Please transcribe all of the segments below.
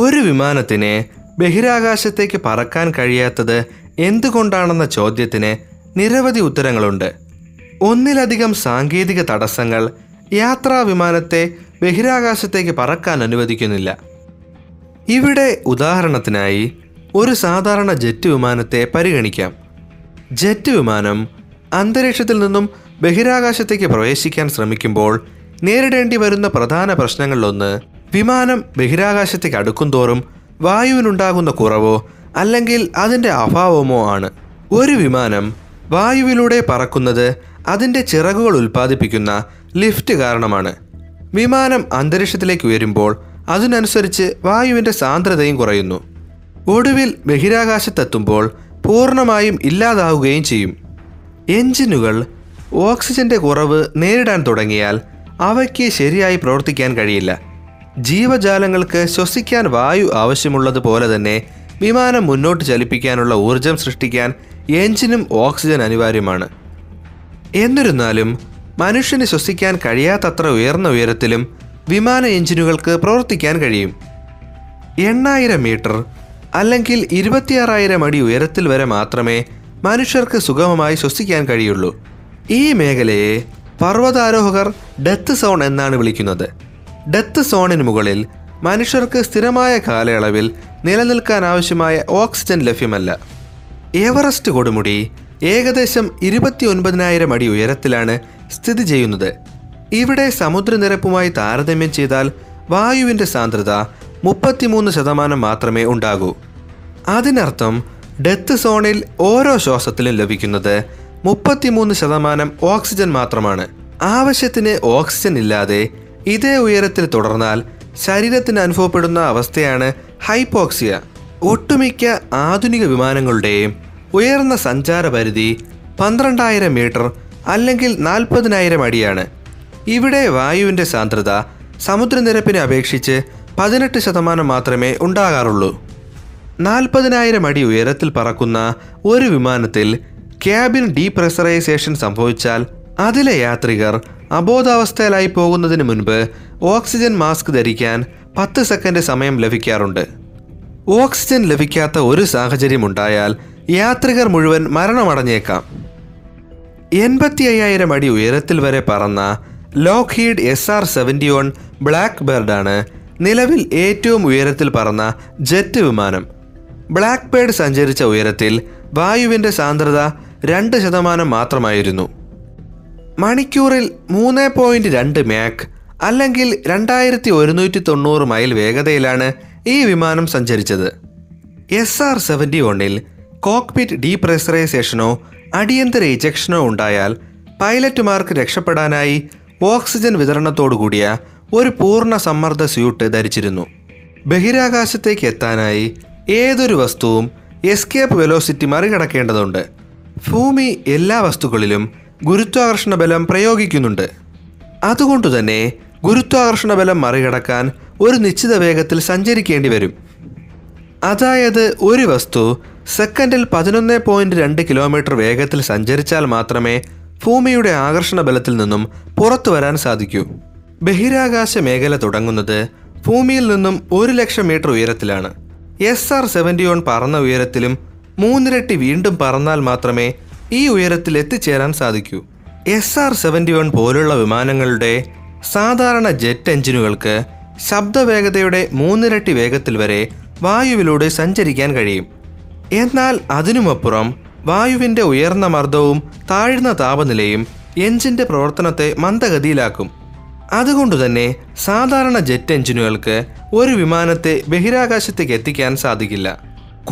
ഒരു വിമാനത്തിന് ബഹിരാകാശത്തേക്ക് പറക്കാൻ കഴിയാത്തത് എന്തുകൊണ്ടാണെന്ന ചോദ്യത്തിന് നിരവധി ഉത്തരങ്ങളുണ്ട്. ഒന്നിലധികം സാങ്കേതിക തടസ്സങ്ങൾ യാത്രാ വിമാനത്തെ ബഹിരാകാശത്തേക്ക് പറക്കാൻ അനുവദിക്കുന്നില്ല. ഇവിടെ ഉദാഹരണത്തിനായി ഒരു സാധാരണ ജെറ്റ് വിമാനത്തെ പരിഗണിക്കാം. ജെറ്റ് വിമാനം അന്തരീക്ഷത്തിൽ നിന്നും ബഹിരാകാശത്തേക്ക് പ്രവേശിക്കാൻ ശ്രമിക്കുമ്പോൾ നേരിടേണ്ടി വരുന്ന പ്രധാന പ്രശ്നങ്ങളിലൊന്ന് വിമാനം ബഹിരാകാശത്തേക്ക് അടുക്കുംതോറും വായുവിനുണ്ടാകുന്ന കുറവോ അല്ലെങ്കിൽ അതിൻ്റെ അഭാവമോ ആണ്. ഒരു വിമാനം വായുവിലൂടെ പറക്കുന്നത് അതിൻ്റെ ചിറകുകൾ ഉൽപ്പാദിപ്പിക്കുന്ന ലിഫ്റ്റ് കാരണമാണ്. വിമാനം അന്തരീക്ഷത്തിലേക്ക് ഉയരുമ്പോൾ അതിനനുസരിച്ച് വായുവിൻ്റെ സാന്ദ്രതയും കുറയുന്നു. ഒടുവിൽ ബഹിരാകാശത്തെത്തുമ്പോൾ പൂർണ്ണമായും ഇല്ലാതാവുകയും ചെയ്യും. എഞ്ചിനുകൾ ഓക്സിജൻ്റെ കുറവ് നേരിടാൻ തുടങ്ങിയാൽ അവയ്ക്ക് ശരിയായി പ്രവർത്തിക്കാൻ കഴിയില്ല. ജീവജാലങ്ങൾക്ക് ശ്വസിക്കാൻ വായു ആവശ്യമുള്ളതുപോലെ തന്നെ വിമാനം മുന്നോട്ട് ചലിപ്പിക്കാനുള്ള ഊർജം സൃഷ്ടിക്കാൻ എഞ്ചിനും ഓക്സിജൻ അനിവാര്യമാണ്. എന്നിരുന്നാലും മനുഷ്യന് ശ്വസിക്കാൻ കഴിയാത്തത്ര ഉയർന്ന ഉയരത്തിലും വിമാന എഞ്ചിനുകൾക്ക് പ്രവർത്തിക്കാൻ കഴിയും. 8000 മീറ്റർ അല്ലെങ്കിൽ 26,000 അടി ഉയരത്തിൽ വരെ മാത്രമേ മനുഷ്യർക്ക് സുഗമമായി ശ്വസിക്കാൻ കഴിയുള്ളൂ. ഈ മേഖലയെ പർവ്വതാരോഹകർ ഡെത്ത് സോൺ എന്നാണ് വിളിക്കുന്നത്. ഡെത്ത് സോണിന് മുകളിൽ മനുഷ്യർക്ക് സ്ഥിരമായ കാലയളവിൽ നിലനിൽക്കാനാവശ്യമായ ഓക്സിജൻ ലഭ്യമല്ല. എവറസ്റ്റ് കൊടുമുടി ഏകദേശം 29,000 അടി ഉയരത്തിലാണ് സ്ഥിതി ചെയ്യുന്നത്. ഇവിടെ സമുദ്രനിരപ്പുമായി താരതമ്യം ചെയ്താൽ വായുവിൻ്റെ സാന്ദ്രത 33% മാത്രമേ ഉണ്ടാകൂ. അതിനർത്ഥം ഡെത്ത് സോണിൽ ഓരോ ശ്വാസത്തിലും ലഭിക്കുന്നത് 33% ഓക്സിജൻ മാത്രമാണ്. ആവശ്യത്തിന് ഓക്സിജൻ ഇല്ലാതെ ഇതേ ഉയരത്തിൽ തുടർന്നാൽ ശരീരത്തിന് അനുഭവപ്പെടുന്ന അവസ്ഥയാണ് ഹൈപ്പോക്സിയ. ഒട്ടുമിക്ക ആധുനിക വിമാനങ്ങളുടെയും ഉയർന്ന സഞ്ചാര പരിധി 12,000 മീറ്റർ അല്ലെങ്കിൽ 40,000 അടിയാണ്. ഇവിടെ വായുവിൻ്റെ സാന്ദ്രത സമുദ്രനിരപ്പിനെ അപേക്ഷിച്ച് 18% മാത്രമേ ഉണ്ടാകാറുള്ളൂ. 40,000 അടി ഉയരത്തിൽ പറക്കുന്ന ഒരു വിമാനത്തിൽ ക്യാബിൻ ഡീപ്രഷറൈസേഷൻ സംഭവിച്ചാൽ അതിലെ യാത്രികർ അബോധാവസ്ഥയിലായി പോകുന്നതിന് മുൻപ് ഓക്സിജൻ മാസ്ക് ധരിക്കാൻ 10 സെക്കൻഡ് സമയം ലഭിക്കാറുണ്ട്. ഓക്സിജൻ ലഭിക്കാത്ത ഒരു സാഹചര്യമുണ്ടായാൽ യാത്രികർ മുഴുവൻ മരണമടഞ്ഞേക്കാം. 85,000 അടി ഉയരത്തിൽ വരെ പറന്ന ലോക്ക്ഹീഡ് SR-71 ബ്ലാക്ക് ബേർഡാണ് നിലവിൽ ഏറ്റവും ഉയരത്തിൽ പറന്ന ജെറ്റ് വിമാനം. ബ്ലാക്ക് ബേർഡ് സഞ്ചരിച്ച ഉയരത്തിൽ വായുവിൻ്റെ സാന്ദ്രത 2% മാത്രമായിരുന്നു. മണിക്കൂറിൽ 3.2 മാക്ക് അല്ലെങ്കിൽ 2,190 മൈൽ വേഗതയിലാണ് ഈ വിമാനം സഞ്ചരിച്ചത്. SR-71ൽ കോക്ക്പിറ്റ് ഡീപ്രഷറൈസേഷനോ അടിയന്തര ഇജക്ഷനോ ഉണ്ടായാൽ പൈലറ്റുമാർക്ക് രക്ഷപ്പെടാനായി ഓക്സിജൻ വിതരണത്തോടുകൂടിയ ഒരു പൂർണ്ണ സമ്മർദ്ദ സ്യൂട്ട് ധരിച്ചിരുന്നു. ബഹിരാകാശത്തേക്ക് എത്താനായി ഏതൊരു വസ്തുവും എസ്കേപ്പ് വെലോസിറ്റി മറികടക്കേണ്ടതുണ്ട്. ഭൂമി എല്ലാ വസ്തുക്കളിലും ഗുരുത്വാകർഷണ ബലം പ്രയോഗിക്കുന്നുണ്ട്. അതുകൊണ്ടുതന്നെ ഗുരുത്വാകർഷണ ബലം മറികടക്കാൻ ഒരു നിശ്ചിത വേഗത്തിൽ സഞ്ചരിക്കേണ്ടി വരും. അതായത് ഒരു വസ്തു സെക്കൻഡിൽ 11.2 കിലോമീറ്റർ വേഗത്തിൽ സഞ്ചരിച്ചാൽ മാത്രമേ ഭൂമിയുടെ ആകർഷണ ബലത്തിൽ നിന്നും പുറത്തു വരാൻ സാധിക്കൂ. ബഹിരാകാശ മേഖല തുടങ്ങുന്നത് ഭൂമിയിൽ നിന്നും 1,00,000 മീറ്റർ ഉയരത്തിലാണ്. SR-71 പറന്ന ഉയരത്തിലും 3 ഇരട്ടി വീണ്ടും പറന്നാൽ മാത്രമേ ഈ ഉയരത്തിൽ എത്തിച്ചേരാൻ സാധിക്കൂ. SR-71 പോലുള്ള വിമാനങ്ങളുടെ സാധാരണ ജെറ്റ് എഞ്ചിനുകൾക്ക് ശബ്ദവേഗതയുടെ 3 ഇരട്ടി വേഗത്തിൽ വരെ വായുവിലൂടെ സഞ്ചരിക്കാൻ കഴിയും. എന്നാൽ അതിനുമപ്പുറം വായുവിൻ്റെ ഉയർന്ന മർദ്ദവും താഴ്ന്ന താപനിലയും എഞ്ചിൻ്റെ പ്രവർത്തനത്തെ മന്ദഗതിയിലാക്കും. അതുകൊണ്ടുതന്നെ സാധാരണ ജെറ്റ് എഞ്ചിനുകൾക്ക് ഒരു വിമാനത്തെ ബഹിരാകാശത്തേക്ക് എത്തിക്കാൻ സാധിക്കില്ല.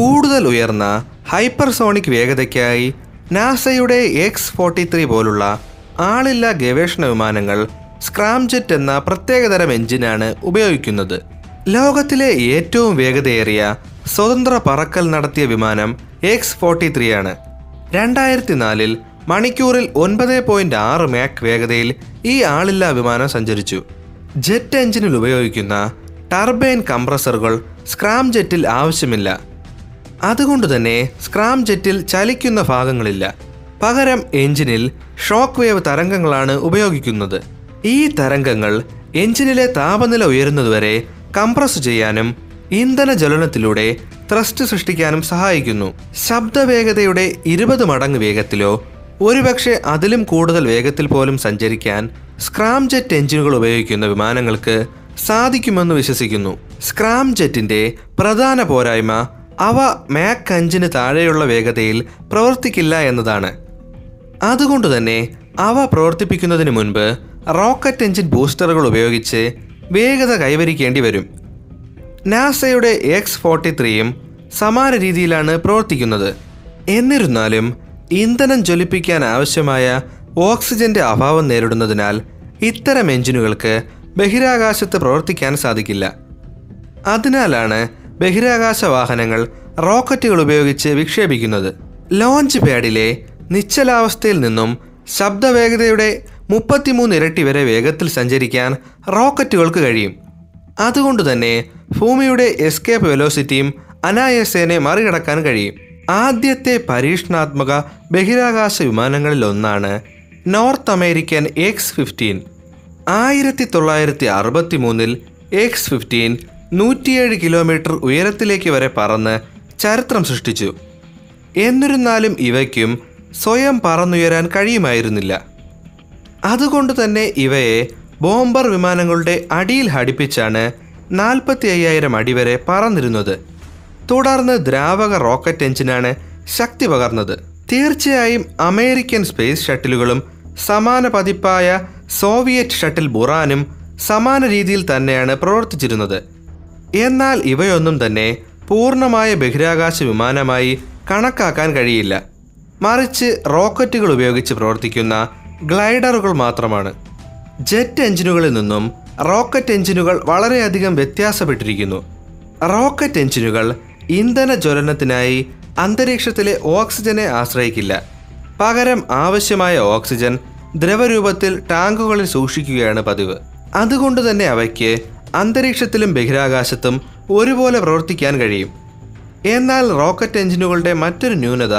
കൂടുതൽ ഉയർന്ന ഹൈപ്പർസോണിക് വേഗതയ്ക്കായി നാസയുടെ X-43 പോലുള്ള ആളില്ലാ ഗവേഷണ വിമാനങ്ങൾ സ്ക്രാംജെറ്റ് എന്ന പ്രത്യേകതരം എഞ്ചിനാണ് ഉപയോഗിക്കുന്നത്. ലോകത്തിലെ ഏറ്റവും വേഗതയേറിയ സ്വതന്ത്ര പറക്കൽ നടത്തിയ വിമാനം X-43 ആണ്. 2004ൽ മണിക്കൂറിൽ 9.6 മാക്ക് വേഗതയിൽ ഈ ആളില്ലാ വിമാനം സഞ്ചരിച്ചു. ജെറ്റ് എഞ്ചിനിൽ ഉപയോഗിക്കുന്ന ടർബൈൻ കംപ്രസറുകൾ സ്ക്രാംജെറ്റിൽ ആവശ്യമില്ല. അതുകൊണ്ടുതന്നെ സ്ക്രാംജെറ്റിൽ ചലിക്കുന്ന ഭാഗങ്ങളില്ല. പകരം എഞ്ചിനിൽ ഷോക്ക് വേവ് തരംഗങ്ങളാണ് ഉപയോഗിക്കുന്നത്. ഈ തരംഗങ്ങൾ എഞ്ചിനിലെ താപനില ഉയരുന്നതുവരെ കംപ്രസ് ചെയ്യാനും ഇന്ധനജ്വലനത്തിലൂടെ ത്രസ്റ്റ് സൃഷ്ടിക്കാനും സഹായിക്കുന്നു. ശബ്ദവേഗതയുടെ 20 മടങ്ങ് വേഗത്തിലോ ഒരുപക്ഷെ അതിലും കൂടുതൽ വേഗത്തിൽ പോലും സഞ്ചരിക്കാൻ സ്ക്രാംജെറ്റ് എഞ്ചിനുകൾ ഉപയോഗിക്കുന്ന വിമാനങ്ങൾക്ക് സാധിക്കുമെന്ന് വിശ്വസിക്കുന്നു. സ്ക്രാംജെറ്റിൻ്റെ പ്രധാന പോരായ്മ അവ മാക്ക് 5-ന് താഴെയുള്ള വേഗതയിൽ പ്രവർത്തിക്കില്ല എന്നതാണ്. അതുകൊണ്ടുതന്നെ അവ പ്രവർത്തിപ്പിക്കുന്നതിന് മുൻപ് റോക്കറ്റ് എഞ്ചിൻ ബൂസ്റ്ററുകൾ ഉപയോഗിച്ച് വേഗത കൈവരിക്കേണ്ടി വരും. നാസയുടെ X-43 സമാന രീതിയിലാണ് പ്രവർത്തിക്കുന്നത്. എന്നിരുന്നാലും ഇന്ധനം ജ്വലിപ്പിക്കാൻ ആവശ്യമായ ഓക്സിജന്റെ അഭാവം നേരിടുന്നതിനാൽ ഇത്തരം എഞ്ചിനുകൾക്ക് ബഹിരാകാശത്ത് പ്രവർത്തിക്കാൻ സാധിക്കില്ല. അതിനാലാണ് ബഹിരാകാശ വാഹനങ്ങൾ റോക്കറ്റുകൾ ഉപയോഗിച്ച് വിക്ഷേപിക്കുന്നത്. ലോഞ്ച് പാഡിലെ നിശ്ചലാവസ്ഥയിൽ നിന്നും ശബ്ദവേഗതയുടെ 33 ഇരട്ടി വരെ വേഗത്തിൽ സഞ്ചരിക്കാൻ റോക്കറ്റുകൾക്ക് കഴിയും. അതുകൊണ്ടുതന്നെ ഭൂമിയുടെ എസ്കേപ്പ് വെലോസിറ്റിയും അനായാസേനെ മറികടക്കാൻ കഴിയും. ആദ്യത്തെ പരീക്ഷണാത്മക ബഹിരാകാശ വിമാനങ്ങളിലൊന്നാണ് നോർത്ത് അമേരിക്കൻ X-15. 1963-ൽ X-15 107 കിലോമീറ്റർ ഉയരത്തിലേക്ക് വരെ പറന്ന് ചരിത്രം സൃഷ്ടിച്ചു. എന്നിരുന്നാലും ഇവയ്ക്കും സ്വയം പറന്നുയരാൻ കഴിയുമായിരുന്നില്ല. അതുകൊണ്ട് തന്നെ ഇവയെ ബോംബർ വിമാനങ്ങളുടെ അടിയിൽ ഹടിപ്പിച്ചാണ് 45,000 അടി വരെ പറന്നിരുന്നത്. തുടർന്ന് ദ്രാവക റോക്കറ്റ് എഞ്ചിനാണ് ശക്തി പകർന്നത്. തീർച്ചയായും അമേരിക്കൻ സ്പേസ് ഷട്ടിലുകളും സമാന പതിപ്പായ സോവിയറ്റ് ഷട്ടിൽ ബുറാനും സമാന രീതിയിൽ തന്നെയാണ് പ്രവർത്തിച്ചിരുന്നത്. എന്നാൽ ഇവയൊന്നും തന്നെ പൂർണ്ണമായ ബഹിരാകാശ വിമാനമായി കണക്കാക്കാൻ കഴിയില്ല. മറിച്ച് റോക്കറ്റുകൾ ഉപയോഗിച്ച് പ്രവർത്തിക്കുന്ന ഗ്ലൈഡറുകൾ മാത്രമാണ്. ജെറ്റ് എഞ്ചിനുകളിൽ നിന്നും റോക്കറ്റ് എഞ്ചിനുകൾ വളരെയധികം വ്യത്യാസപ്പെട്ടിരിക്കുന്നു. റോക്കറ്റ് എഞ്ചിനുകൾ ഇന്ധന ജ്വലനത്തിനായി അന്തരീക്ഷത്തിലെ ഓക്സിജനെ ആശ്രയിക്കില്ല. പകരം ആവശ്യമായ ഓക്സിജൻ ദ്രവരൂപത്തിൽ ടാങ്കുകളിൽ സൂക്ഷിക്കുകയാണ് പതിവ്. അതുകൊണ്ട് തന്നെ അവയ്ക്ക് അന്തരീക്ഷത്തിലും ബഹിരാകാശത്തും ഒരുപോലെ പ്രവർത്തിക്കാൻ കഴിയും. എന്നാൽ റോക്കറ്റ് എഞ്ചിനുകളുടെ മറ്റൊരു ന്യൂനത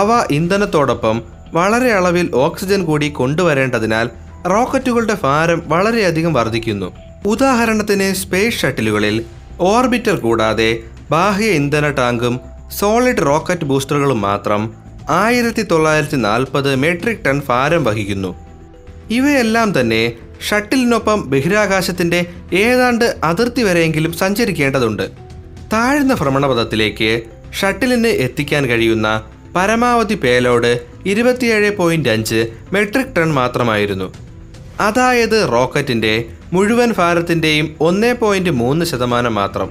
അവ ഇന്ധനത്തോടൊപ്പം വളരെ അളവിൽ ഓക്സിജൻ കൂടി കൊണ്ടുവരേണ്ടതിനാൽ റോക്കറ്റുകളുടെ ഭാരം വളരെയധികം വർദ്ധിക്കുന്നു. ഉദാഹരണത്തിന് സ്പേസ് ഷട്ടിലുകളിൽ ഓർബിറ്റർ കൂടാതെ ബാഹ്യ ഇന്ധന ടാങ്കും സോളിഡ് റോക്കറ്റ് ബൂസ്റ്ററുകളും മാത്രം 1940 മെട്രിക് ടൺ ഭാരം വഹിക്കുന്നു. ഇവയെല്ലാം തന്നെ ഷട്ടിലിനൊപ്പം ബഹിരാകാശത്തിൻ്റെ ഏതാണ്ട് അതിർത്തി വരെയെങ്കിലും സഞ്ചരിക്കേണ്ടതുണ്ട്. താഴ്ന്ന ഭ്രമണപഥത്തിലേക്ക് ഷട്ടിലിന് എത്തിക്കാൻ കഴിയുന്ന പരമാവധി പേലോഡ് 27.5 മെട്രിക് ടൺ മാത്രമായിരുന്നു. അതായത് റോക്കറ്റിൻ്റെ മുഴുവൻ ഭാരത്തിൻ്റെയും 1.3% മാത്രം.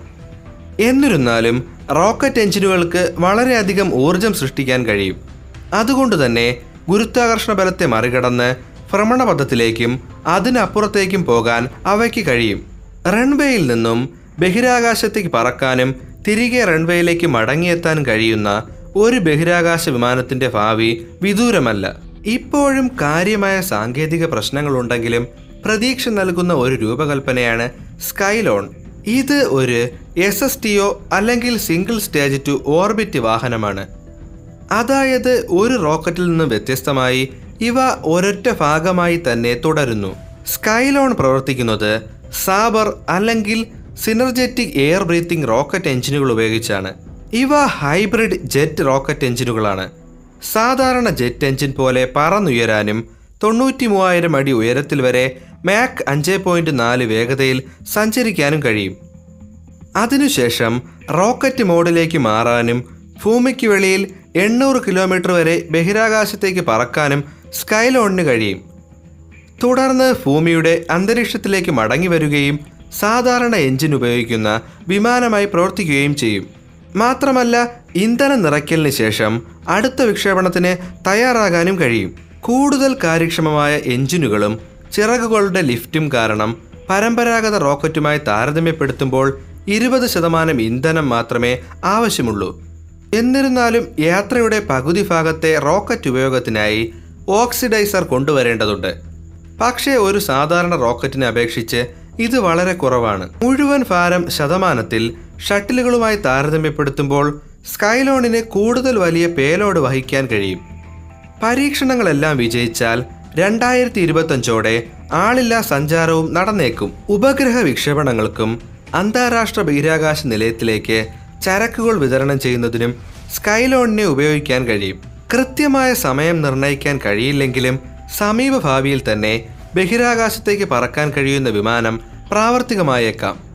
എന്നിരുന്നാലും റോക്കറ്റ് എഞ്ചിനുകൾക്ക് വളരെയധികം ഊർജം സൃഷ്ടിക്കാൻ കഴിയും. അതുകൊണ്ട് തന്നെ ഗുരുത്വാകർഷണ ബലത്തെ മറികടന്ന് ഭ്രമണപഥത്തിലേക്കും അതിനപ്പുറത്തേക്കും പോകാൻ അവയ്ക്ക് കഴിയും. റൺവേയിൽ നിന്നും ബഹിരാകാശത്തേക്ക് പറക്കാനും തിരികെ റൺവേയിലേക്ക് മടങ്ങിയെത്താൻ കഴിയുന്ന ഒരു ബഹിരാകാശ വിമാനത്തിൻ്റെ ഭാവി വിദൂരമല്ല. ഇപ്പോഴും കാര്യമായ സാങ്കേതിക പ്രശ്നങ്ങളുണ്ടെങ്കിലും പ്രതീക്ഷ നൽകുന്ന ഒരു രൂപകൽപ്പനയാണ് സ്കൈലോൺ. ഇത് ഒരു SSTO അല്ലെങ്കിൽ സിംഗിൾ സ്റ്റേജ് ടു ഓർബിറ്റ് വാഹനമാണ്. അതായത് ഒരു റോക്കറ്റിൽ നിന്ന് വ്യത്യസ്തമായി ഇവ ഒരൊറ്റ ഭാഗമായി തന്നെ തുടരുന്നു. സ്കൈലോൺ പ്രവർത്തിക്കുന്നത് സാബർ അല്ലെങ്കിൽ സിനർജെറ്റിക് എയർ ബ്രീത്തിങ് റോക്കറ്റ് എഞ്ചിനുകൾ ഉപയോഗിച്ചാണ്. ഇവ ഹൈബ്രിഡ് ജെറ്റ് റോക്കറ്റ് എഞ്ചിനുകളാണ്. സാധാരണ ജെറ്റ് എഞ്ചിൻ പോലെ പറന്നുയരാനും 93,000 അടി ഉയരത്തിൽ വരെ മാക്ക് 5.4 വേഗതയിൽ സഞ്ചരിക്കാനും കഴിയും. അതിനുശേഷം റോക്കറ്റ് മോഡിലേക്ക് മാറാനും ഭൂമിക്ക് വെളിയിൽ 800 കിലോമീറ്റർ വരെ ബഹിരാകാശത്തേക്ക് പറക്കാനും സ്കൈലോണിന് കഴിയും. തുടർന്ന് ഭൂമിയുടെ അന്തരീക്ഷത്തിലേക്ക് മടങ്ങി വരികയും സാധാരണ എഞ്ചിൻ ഉപയോഗിക്കുന്ന വിമാനമായി പ്രവർത്തിക്കുകയും ചെയ്യും. മാത്രമല്ല ഇന്ധനം നിറയ്ക്കലിന് ശേഷം അടുത്ത വിക്ഷേപണത്തിന് തയ്യാറാകാനും കഴിയും. കൂടുതൽ കാര്യക്ഷമമായ എഞ്ചിനുകളും ചിറകുകളുടെ ലിഫ്റ്റും കാരണം പരമ്പരാഗത റോക്കറ്റുമായി താരതമ്യപ്പെടുത്തുമ്പോൾ 20% ഇന്ധനം മാത്രമേ ആവശ്യമുള്ളൂ. എന്നിരുന്നാലും യാത്രയുടെ പകുതി ഭാഗത്തെ റോക്കറ്റ് ഉപയോഗത്തിനായി ഓക്സിഡൈസർ കൊണ്ടുവരേണ്ടതുണ്ട്. പക്ഷേ ഒരു സാധാരണ റോക്കറ്റിനെ അപേക്ഷിച്ച് ഇത് വളരെ കുറവാണ്. മുഴുവൻ ഭാരം ശതമാനത്തിൽ ഷട്ടിലുകളുമായി താരതമ്യപ്പെടുത്തുമ്പോൾ സ്കൈലോണിന് കൂടുതൽ വലിയ പേലോഡ് വഹിക്കാൻ കഴിയും. പരീക്ഷണങ്ങളെല്ലാം വിജയിച്ചാൽ 2025ഓടെ ആളില്ലാ സഞ്ചാരവും നടന്നേക്കും. ഉപഗ്രഹ വിക്ഷേപണങ്ങൾക്കും അന്താരാഷ്ട്ര ബഹിരാകാശ നിലയത്തിലേക്ക് ചരക്കുകൾ വിതരണം ചെയ്യുന്നതിനും സ്കൈലോണിനെ ഉപയോഗിക്കാൻ കഴിയും. കൃത്യമായ സമയം നിർണ്ണയിക്കാൻ കഴിയില്ലെങ്കിലും സമീപഭാവിയിൽ തന്നെ ബഹിരാകാശത്തേക്ക് പറക്കാൻ കഴിയുന്ന വിമാനം പ്രാവർത്തികമായേക്കാം.